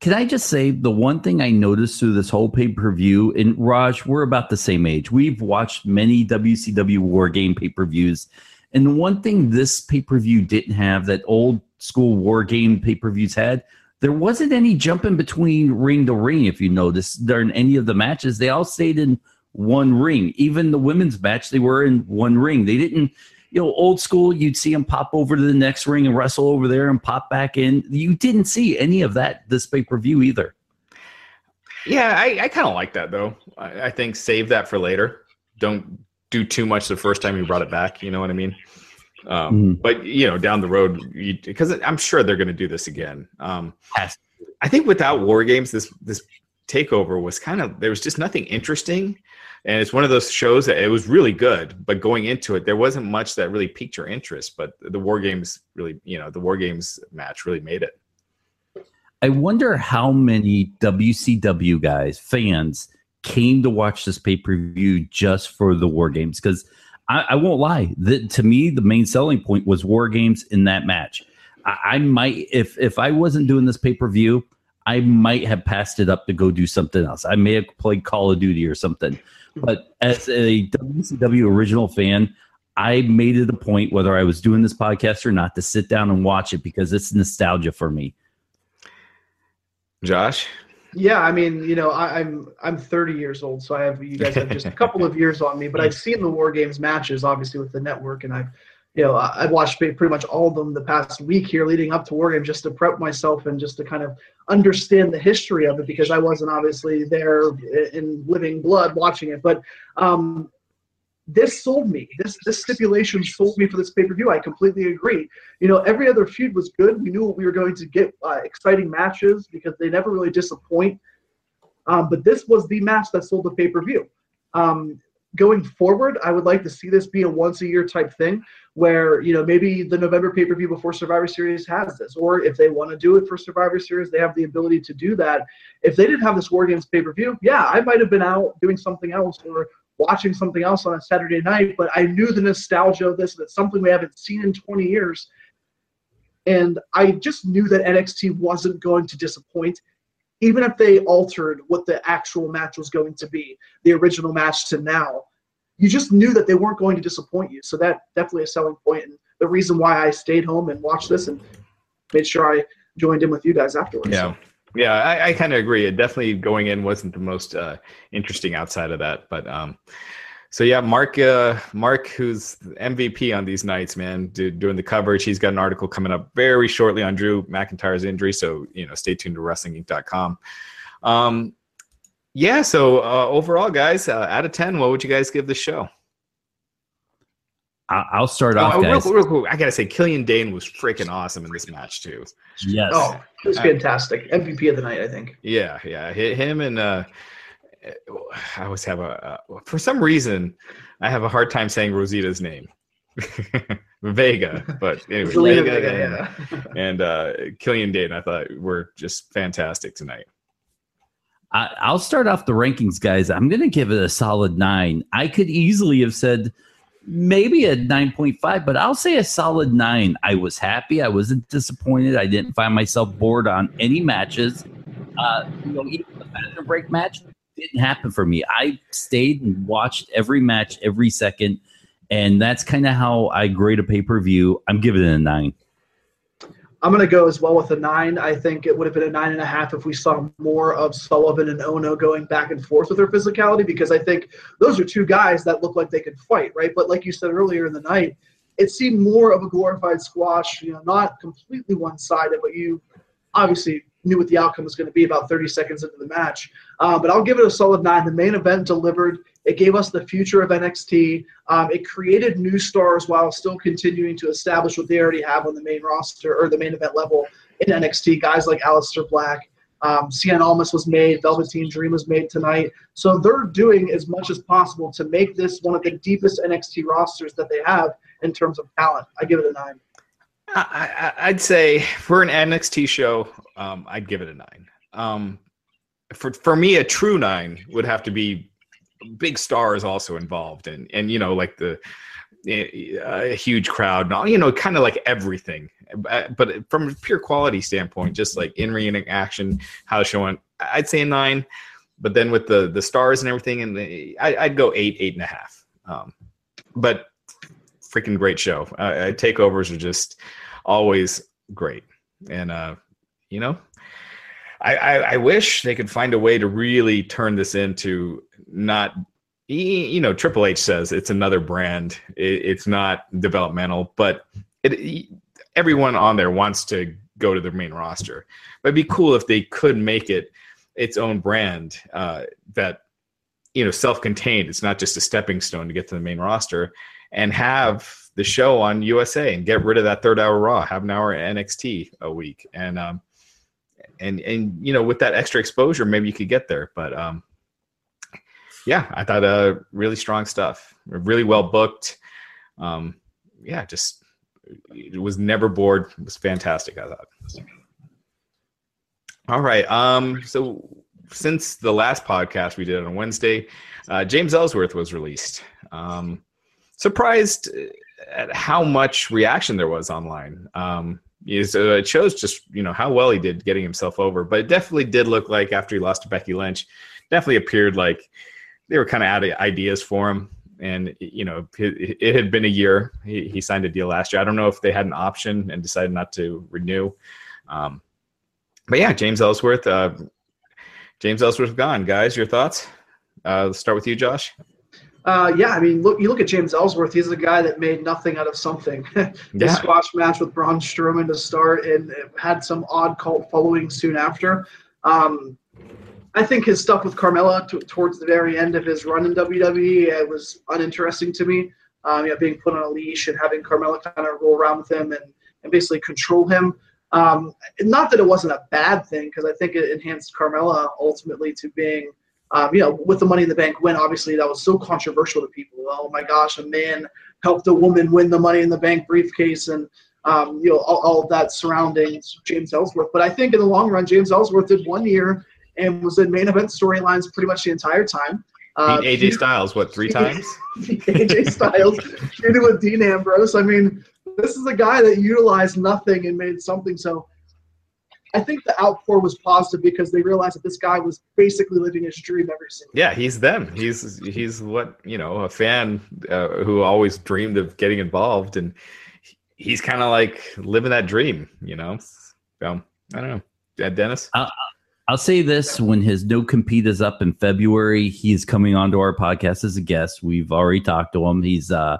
Can I just say the one thing I noticed through this whole pay-per-view, and Raj, we're about the same age. We've watched many W C W War Game pay-per-views, and the one thing this pay-per-view didn't have that old school War Game pay-per-views had, there wasn't any jumping between ring to ring, if you notice, during any of the matches. They all stayed in one ring. Even the women's match, they were in one ring. They didn't, you know, old school, you'd see them pop over to the next ring and wrestle over there and pop back in. You didn't see any of that this pay-per-view either. Yeah, I, I kind of like that, though. I, I think save that for later. Don't do too much the first time you brought it back. You know what I mean? Um, mm-hmm. But, you know, down the road, because I'm sure they're going to do this again. Um, yes. I think without War Games, this this takeover was kind of – there was just nothing interesting. And it's one of those shows that it was really good, but going into it, there wasn't much that really piqued your interest. But the War Games really, you know, the War Games match really made it. I wonder how many W C W guys, fans, came to watch this pay-per-view just for the War Games. Because I, I won't lie, the, to me, the main selling point was War Games in that match. I, I might, if if I wasn't doing this pay-per-view, I might have passed it up to go do something else. I may have played Call of Duty or something. But as a W C W original fan, I made it a point, whether I was doing this podcast or not, to sit down and watch it because it's nostalgia for me. Josh? Yeah, I mean, you know, I, I'm I'm thirty years old, so I have you guys have just a couple of years on me. But I've seen the War Games matches, obviously, with the network, and I've you know I've watched pretty much all of them the past week here, leading up to War Games, just to prep myself and just to kind of understand the history of it because I wasn't obviously there in living blood watching it. But um, this sold me. This this stipulation sold me for this pay-per-view. I completely agree. You know, every other feud was good. We knew what we were going to get, uh, exciting matches, because they never really disappoint. Um, but this was the match that sold the pay-per-view. Um, going forward, I would like to see this be a once-a-year type thing where, you know, maybe the November pay-per-view before Survivor Series has this. Or if they want to do it for Survivor Series, they have the ability to do that. If they didn't have this War Games pay-per-view, yeah, I might have been out doing something else or watching something else on a Saturday night, but I knew the nostalgia of this. That's something we haven't seen in twenty years. And I just knew that N X T wasn't going to disappoint, even if they altered what the actual match was going to be, the original match to now. You just knew that they weren't going to disappoint you. So that definitely a selling point, and the reason why I stayed home and watched this and made sure I joined in with you guys afterwards. Yeah. Yeah, I, I kind of agree. It definitely going in wasn't the most uh, interesting outside of that. But um, so, yeah, Mark, uh, Mark, who's M V P on these nights, man, dude, doing the coverage. He's got an article coming up very shortly on Drew McIntyre's injury. So, you know, stay tuned to wrestling geek dot com. Um, yeah, so uh, overall, guys, uh, out of ten, what would you guys give the show? I'll start off, oh, guys. Real, real quick, I gotta say, Killian Dain was freaking awesome in this match too. Yes, oh, he was fantastic. M V P of the night, I think. Yeah, yeah, him and uh, I always have a uh, for some reason I have a hard time saying Rosita's name, Vega. But anyway, Zelina Vega and, yeah. and uh, Killian Dain, I thought were just fantastic tonight. I, I'll start off the rankings, guys. I'm gonna give it a solid nine. I could easily have said maybe a nine point five, but I'll say a solid nine. I was happy. I wasn't disappointed. I didn't find myself bored on any matches. Uh, you know, even the bathroom break match didn't happen for me. I stayed and watched every match, every second, and that's kind of how I grade a pay-per-view. I'm giving it a nine. I'm going to go as well with a nine. I think it would have been a nine and a half if we saw more of Sullivan and Ohno going back and forth with their physicality, because I think those are two guys that look like they could fight, right? But like you said earlier in the night, it seemed more of a glorified squash, you know, not completely one-sided, but you obviously knew what the outcome was going to be about thirty seconds into the match. Uh, but I'll give it a solid nine. The main event delivered. It gave us the future of N X T. Um, it created new stars while still continuing to establish what they already have on the main roster or the main event level in N X T. Guys like Alistair Black, um, Cien Almas was made, Velveteen Dream was made tonight. So they're doing as much as possible to make this one of the deepest N X T rosters that they have in terms of talent. I give it a nine. I, I, I'd say for an N X T show, um, I'd give it a nine. Um, for for me, a true nine would have to be big stars also involved, and and you know, like the uh, huge crowd and all, you know, kind of like everything. But from a pure quality standpoint, just like in ring action, how the show went, I'd say a nine. But then with the the stars and everything, and the, I, I'd go eight, eight and a half. Um, but freaking great show. Uh, takeovers are just always great, and uh, you know, I, I, I wish they could find a way to really turn this into not, you know, Triple H says it's another brand. It, it's not developmental, but it, everyone on there wants to go to their main roster. But it'd be cool if they could make it its own brand uh, that, you know, self-contained. It's not just a stepping stone to get to the main roster, and have the show on U S A and get rid of that third hour Raw, have an hour N X T a week. And, um, And, and you know, with that extra exposure, maybe you could get there. But, um, yeah, I thought uh, really strong stuff. Really well booked. Um, yeah, just it was never bored. It was fantastic, I thought. All right. Um, so since the last podcast we did on Wednesday, uh, James Ellsworth was released. Um, surprised at how much reaction there was online. Um So it shows just, you know, how well he did getting himself over. But it definitely did look like after he lost to Becky Lynch, definitely appeared like they were kind of out of ideas for him. And, you know, it, it had been a year. He, he signed a deal last year. I don't know if they had an option and decided not to renew. Um, but, yeah, James Ellsworth. Uh, James Ellsworth gone. Guys, your thoughts? Uh, let's start with you, Josh. Uh, yeah, I mean, look. You look at James Ellsworth. He's the guy that made nothing out of something. The yeah. squash match with Braun Strowman to start, and had some odd cult following soon after. Um, I think his stuff with Carmella t- towards the very end of his run in W W E, it was uninteresting to me. Um, you know, being put on a leash and having Carmella kind of roll around with him and, and basically control him. Um, not that it wasn't a bad thing, because I think it enhanced Carmella ultimately to being, um, you know, with the Money in the Bank win, obviously that was so controversial to people. Oh my gosh, a man helped a woman win the Money in the Bank briefcase and, um, you know, all, all of that surrounding James Ellsworth. But I think in the long run, James Ellsworth did one year and was in main event storylines pretty much the entire time. Uh, A J feuded, Styles, what, three times? A J Styles, feuded with Dean Ambrose. I mean, this is a guy that utilized nothing and made something. So I think the outpour was positive because they realized that this guy was basically living his dream every single day. Yeah, he's them. He's he's what, you know, a fan uh, who always dreamed of getting involved. And he's kind of like living that dream, you know. So, I don't know. Dennis? Uh, I'll say this, when his no compete is up in February, he's coming onto our podcast as a guest. We've already talked to him. He's uh,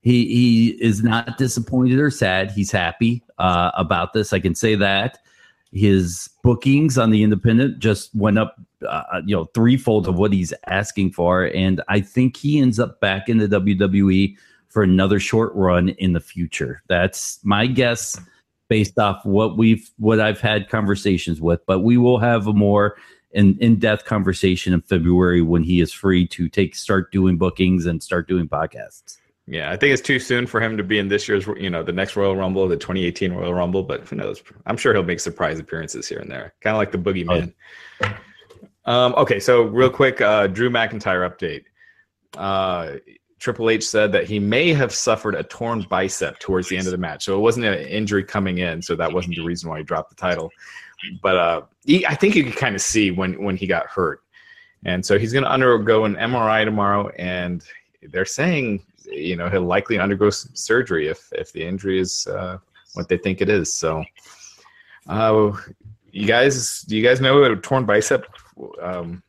he he is not disappointed or sad. He's happy uh, about this. I can say that. His bookings on the independent just went up, uh, you know, threefold of what he's asking for, and I think he ends up back in the W W E for another short run in the future. That's my guess, based off what we've, what I've had conversations with, but we will have a more in, in-depth conversation in February when he is free to take, start doing bookings and start doing podcasts. Yeah. I think it's too soon for him to be in this year's, you know, the next Royal Rumble, the twenty eighteen Royal Rumble, but who knows? I'm sure he'll make surprise appearances here and there. Kind of like the boogeyman. Oh. Um, okay. So real quick, uh, Drew McIntyre update. Uh, Triple H said that he may have suffered a torn bicep towards the end of the match. So it wasn't an injury coming in, so that wasn't the reason why he dropped the title. But uh, he, I think you could kind of see when, when he got hurt. And so he's going to undergo an M R I tomorrow, and they're saying, you know, he'll likely undergo surgery if, if the injury is uh, what they think it is. So uh, you guys, do you guys know what a torn bicep? Um,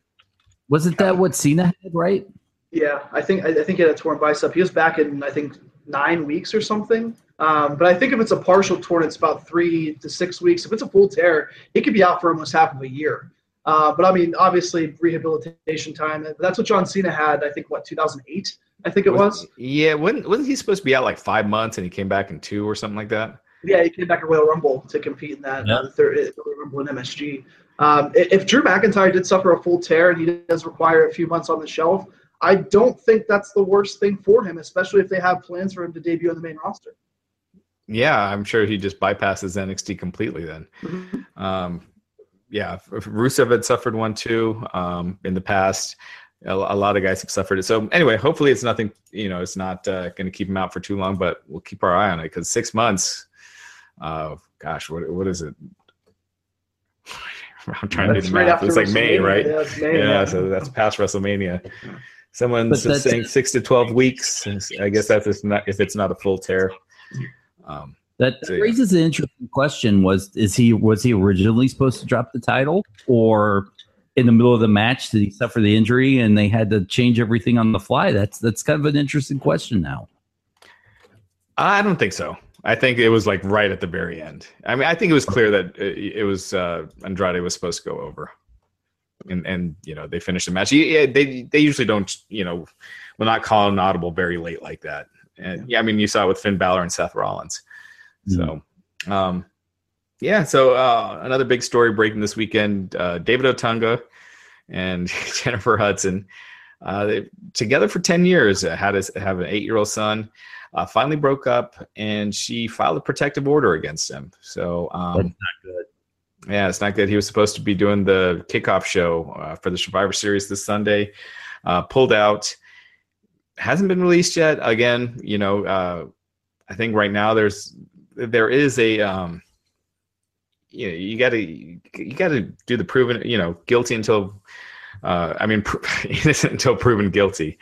wasn't that what Cena had, right? Yeah, I think I think he had a torn bicep. He was back in, I think, nine weeks or something. Um, but I think if it's a partial torn, it's about three to six weeks. If it's a full tear, it could be out for almost half of a year. Uh, but, I mean, obviously, rehabilitation time. That's what John Cena had, I think, what, two thousand eight, I think it was? Yeah, wasn't, wasn't he supposed to be out like five months and he came back in two or something like that? Yeah, he came back at Royal Rumble to compete in that, yeah. uh, the third Royal Rumble in M S G. Um, if Drew McIntyre did suffer a full tear and he does require a few months on the shelf, I don't think that's the worst thing for him, especially if they have plans for him to debut on the main roster. Yeah, I'm sure he just bypasses N X T completely then. Mm-hmm. Um, yeah, Rusev had suffered one too um, in the past. A, a lot of guys have suffered it. So anyway, hopefully it's nothing, you know, it's not uh, going to keep him out for too long, but we'll keep our eye on it because six months, uh, gosh, what what is it? I'm trying that's to do the math. Right, it's like May, right? Yeah, May, yeah, yeah, so that's past WrestleMania. Someone's saying six to twelve weeks. I guess that's if, not, if it's not a full tear. Um, that so, raises yeah. an interesting question: Was is he was he originally supposed to drop the title, or in the middle of the match did he suffer the injury and they had to change everything on the fly? That's that's kind of an interesting question now. I don't think so. I think it was like right at the very end. I mean, I think it was clear that it, it was uh, Andrade was supposed to go over. And, and you know, they finished the match. Yeah, they they usually don't, you know, will not call an audible very late like that. And yeah, yeah I mean, you saw it with Finn Balor and Seth Rollins. Mm-hmm. So, um, yeah. So uh, another big story breaking this weekend, uh, David Otunga and Jennifer Hudson, uh, they, together for ten years, uh, had a, have an eight-year-old son, uh, finally broke up, and she filed a protective order against him. So um, that's not good. Yeah, it's not good. He was supposed to be doing the kickoff show uh, for the Survivor Series this Sunday. Uh, pulled out. Hasn't been released yet. Again, you know, uh, I think right now there's there is a um, you know, you gotta you gotta do the proven, you know, guilty until uh, I mean pro- innocent until proven guilty,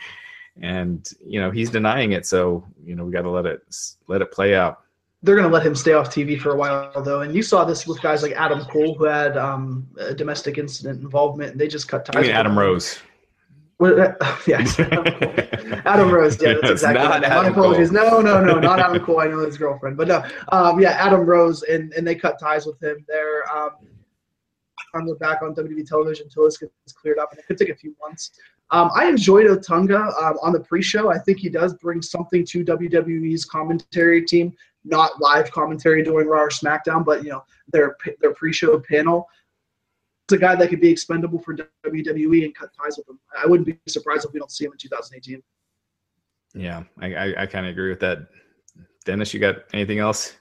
and you know he's denying it. So you know we gotta let it let it play out. They're going to let him stay off T V for a while, though. And you saw this with guys like Adam Cole, who had um, a domestic incident involvement, and they just cut ties. I mean, Adam him. Rose. Well, uh, yeah, Adam, Cole. Adam Rose. Yeah, that's exactly right. My apologies. No, no, no, not Adam Cole. I know his girlfriend. But no, um, yeah, Adam Rose, and, and they cut ties with him there. Um, time we're back on W W E television until this gets cleared up, and it could take a few months. Um, I enjoyed Otunga um, on the pre-show. I think he does bring something to W W E's commentary team, not live commentary during Raw or SmackDown, but you know their their pre-show panel. It's a guy that could be expendable for W W E and cut ties with him. I wouldn't be surprised if we don't see him in two thousand eighteen. Yeah, I, I, I kind of agree with that. Dennis, you got anything else?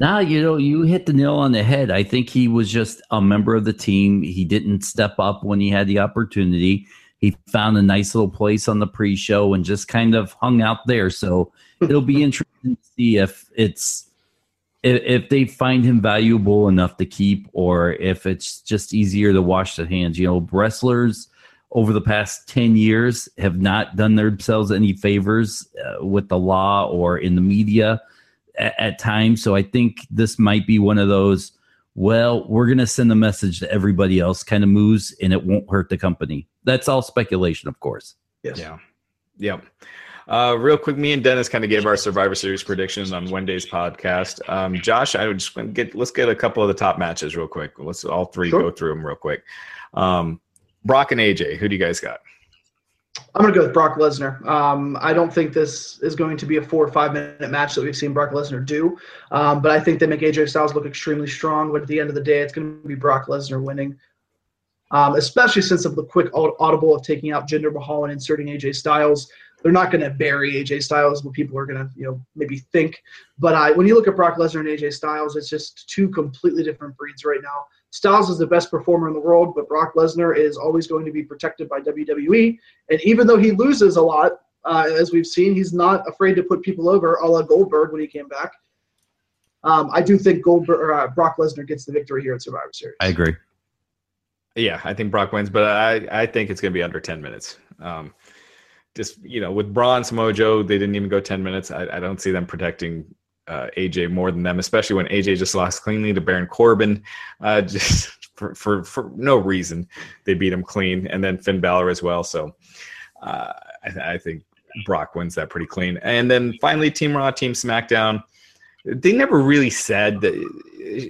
No, you know, you hit the nail on the head. I think he was just a member of the team. He didn't step up when he had the opportunity. He found a nice little place on the pre-show and just kind of hung out there. So it'll be interesting to see if it's if, if they find him valuable enough to keep, or if it's just easier to wash their hands. You know, wrestlers over the past ten years have not done themselves any favors uh, with the law or in the media at, at times. So I think this might be one of those, well, we're going to send a message to everybody else kind of moves, and it won't hurt the company. That's all speculation, of course. Yes. Yeah. Yep. Uh, real quick, me and Dennis kind of gave our Survivor Series predictions on Wednesday's podcast. Um, Josh, I would just get, let's get a couple of the top matches real quick. Let's all three sure. go through them real quick. Um, Brock and A J, who do you guys got? I'm going to go with Brock Lesnar. Um, I don't think this is going to be a four or five minute match that we've seen Brock Lesnar do, um, but I think they make A J Styles look extremely strong. But at the end of the day, it's going to be Brock Lesnar winning, um, especially since of the quick audible of taking out Jinder Mahal and inserting A J Styles. They're not going to bury A J Styles, but people are going to, you know, maybe think. But I, when you look at Brock Lesnar and A J Styles, it's just two completely different breeds right now. Styles is the best performer in the world, but Brock Lesnar is always going to be protected by W W E. And even though he loses a lot, uh, as we've seen, he's not afraid to put people over, a la Goldberg when he came back. Um, I do think Goldberg, or, uh, Brock Lesnar gets the victory here at Survivor Series. I agree. Yeah, I think Brock wins, but I, I think it's going to be under ten minutes. Um, just, you know, with Braun, Samoa Joe, they didn't even go ten minutes. I, I don't see them protecting Uh, A J more than them, especially when A J just lost cleanly to Baron Corbin, uh, just for, for for no reason. They beat him clean, and then Finn Balor as well. So uh, I, th- I think Brock wins that pretty clean. And then finally, Team Raw, Team SmackDown. They never really said that.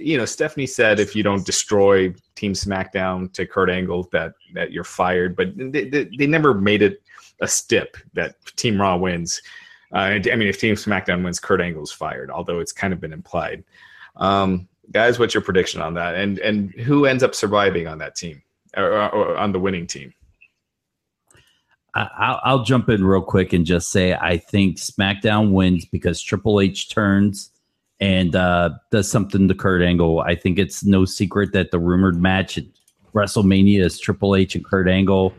You know, Stephanie said if you don't destroy Team SmackDown to Kurt Angle, that that you're fired. But they they, they never made it a stip that Team Raw wins. Uh, I mean, if Team SmackDown wins, Kurt Angle's fired, although it's kind of been implied. Um, guys, what's your prediction on that? And and who ends up surviving on that team, or, or, or on the winning team? I'll, I'll jump in real quick and just say I think SmackDown wins because Triple H turns and uh, does something to Kurt Angle. I think it's no secret that the rumored match at WrestleMania is Triple H and Kurt Angle.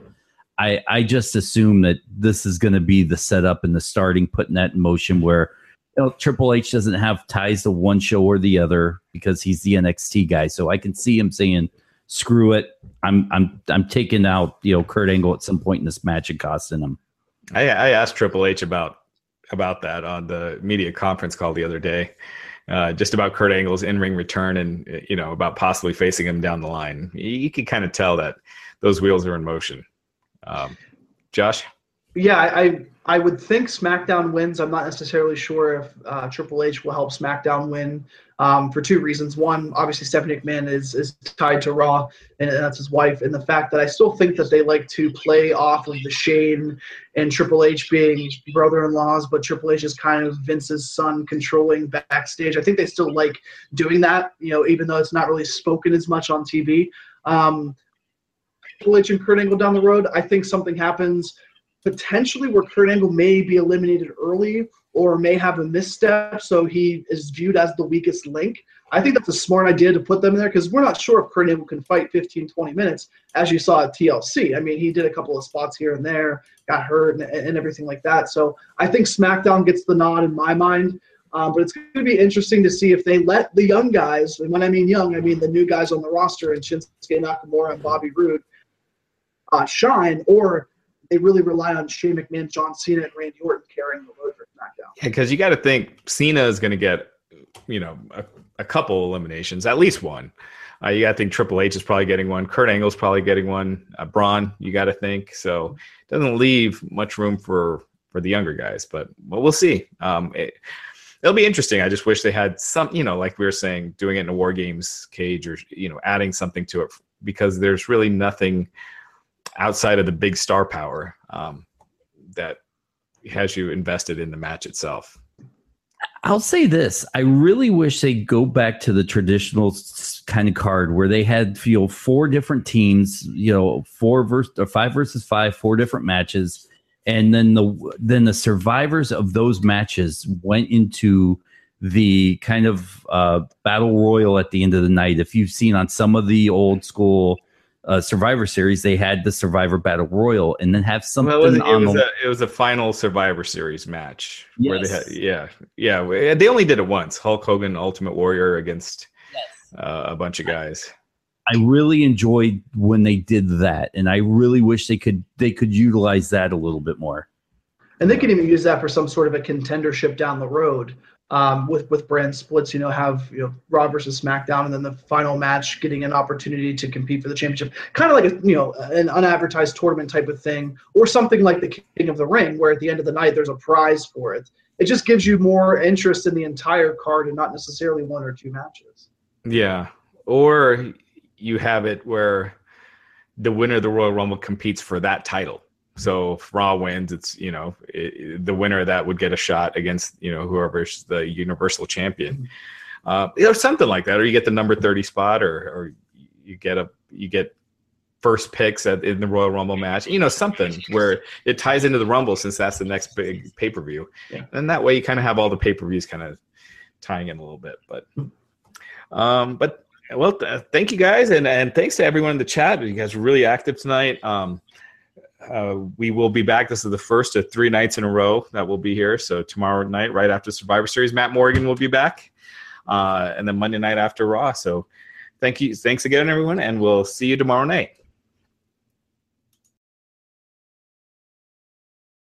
I, I just assume that this is going to be the setup and the starting, putting that in motion where, you know, Triple H doesn't have ties to one show or the other because he's the N X T guy. So I can see him saying, "Screw it, I'm I'm I'm taking out, you know, Kurt Angle at some point in this match and costing him." I, I asked Triple H about about that on the media conference call the other day, uh, just about Kurt Angle's in-ring return and, you know, about possibly facing him down the line. You, you could kind of tell that those wheels are in motion. Um, Josh? Yeah, I I would think SmackDown wins. I'm not necessarily sure if uh, Triple H will help SmackDown win um, for two reasons. One, obviously Stephanie McMahon is is tied to Raw, and that's his wife. And the fact that I still think that they like to play off of the Shane and Triple H being brother-in-laws, but Triple H is kind of Vince's son controlling backstage. I think they still like doing that, you know, even though it's not really spoken as much on T V. Um, Triple H and Kurt Angle down the road, I think something happens potentially where Kurt Angle may be eliminated early or may have a misstep, so he is viewed as the weakest link. I think that's a smart idea to put them in there because we're not sure if Kurt Angle can fight fifteen, twenty minutes, as you saw at T L C. I mean, he did a couple of spots here and there, got hurt and, and everything like that. So I think SmackDown gets the nod in my mind. Um, but it's going to be interesting to see if they let the young guys, and when I mean young, I mean the new guys on the roster and Shinsuke Nakamura and Bobby Roode, Uh, shine, or they really rely on Shane McMahon, John Cena, and Randy Orton carrying the load for SmackDown. Yeah, because you got to think Cena is going to get, you know, a, a couple eliminations, at least one. Uh, you got to think Triple H is probably getting one. Kurt Angle's probably getting one. Uh, Braun, you got to think. So it doesn't leave much room for, for the younger guys, but well, we'll see. Um, it, it'll be interesting. I just wish they had some, you know, like we were saying, doing it in a War Games cage or, you know, adding something to it because there's really nothing outside of the big star power um, that has you invested in the match itself. I'll say this. I really wish they go back to the traditional kind of card where they had, you know, four different teams, you know, four versus or five versus five, four different matches. And then the then the survivors of those matches went into the kind of uh, battle royal at the end of the night. If you've seen on some of the old school uh, Survivor Series, they had the Survivor Battle Royal, and then have something well, it was, on it was the. A, it was a final Survivor Series match. Yes. Where they had, yeah, yeah. They only did it once. Hulk Hogan, Ultimate Warrior against yes. uh, a bunch of guys. I really enjoyed when they did that, and I really wish they could they could utilize that a little bit more. And they could even use that for some sort of a contendership down the road. Um, with with brand splits, you know, have you know Raw versus SmackDown, and then the final match getting an opportunity to compete for the championship, kind of like a, you know an unadvertised tournament type of thing, or something like the King of the Ring, where at the end of the night there's a prize for it. It just gives you more interest in the entire card and not necessarily one or two matches. Yeah, or you have it where the winner of the Royal Rumble competes for that title. So if Raw wins, it's, you know, it, the winner of that would get a shot against, you know, whoever's the Universal Champion, uh, or something like that. Or you get the number thirty spot, or, or you get a you get first picks at, in the Royal Rumble match. You know, something where it ties into the Rumble, since that's the next big pay per view, yeah. And that way you kind of have all the pay per views kind of tying in a little bit. But, um, but well, th- thank you guys, and and thanks to everyone in the chat. You guys were really active tonight. Um, Uh, we will be back. This is the first of three nights in a row that we'll be here. So tomorrow night, right after Survivor Series, Matt Morgan will be back, uh, and then Monday night after Raw. So thank you, thanks again, everyone, and we'll see you tomorrow night.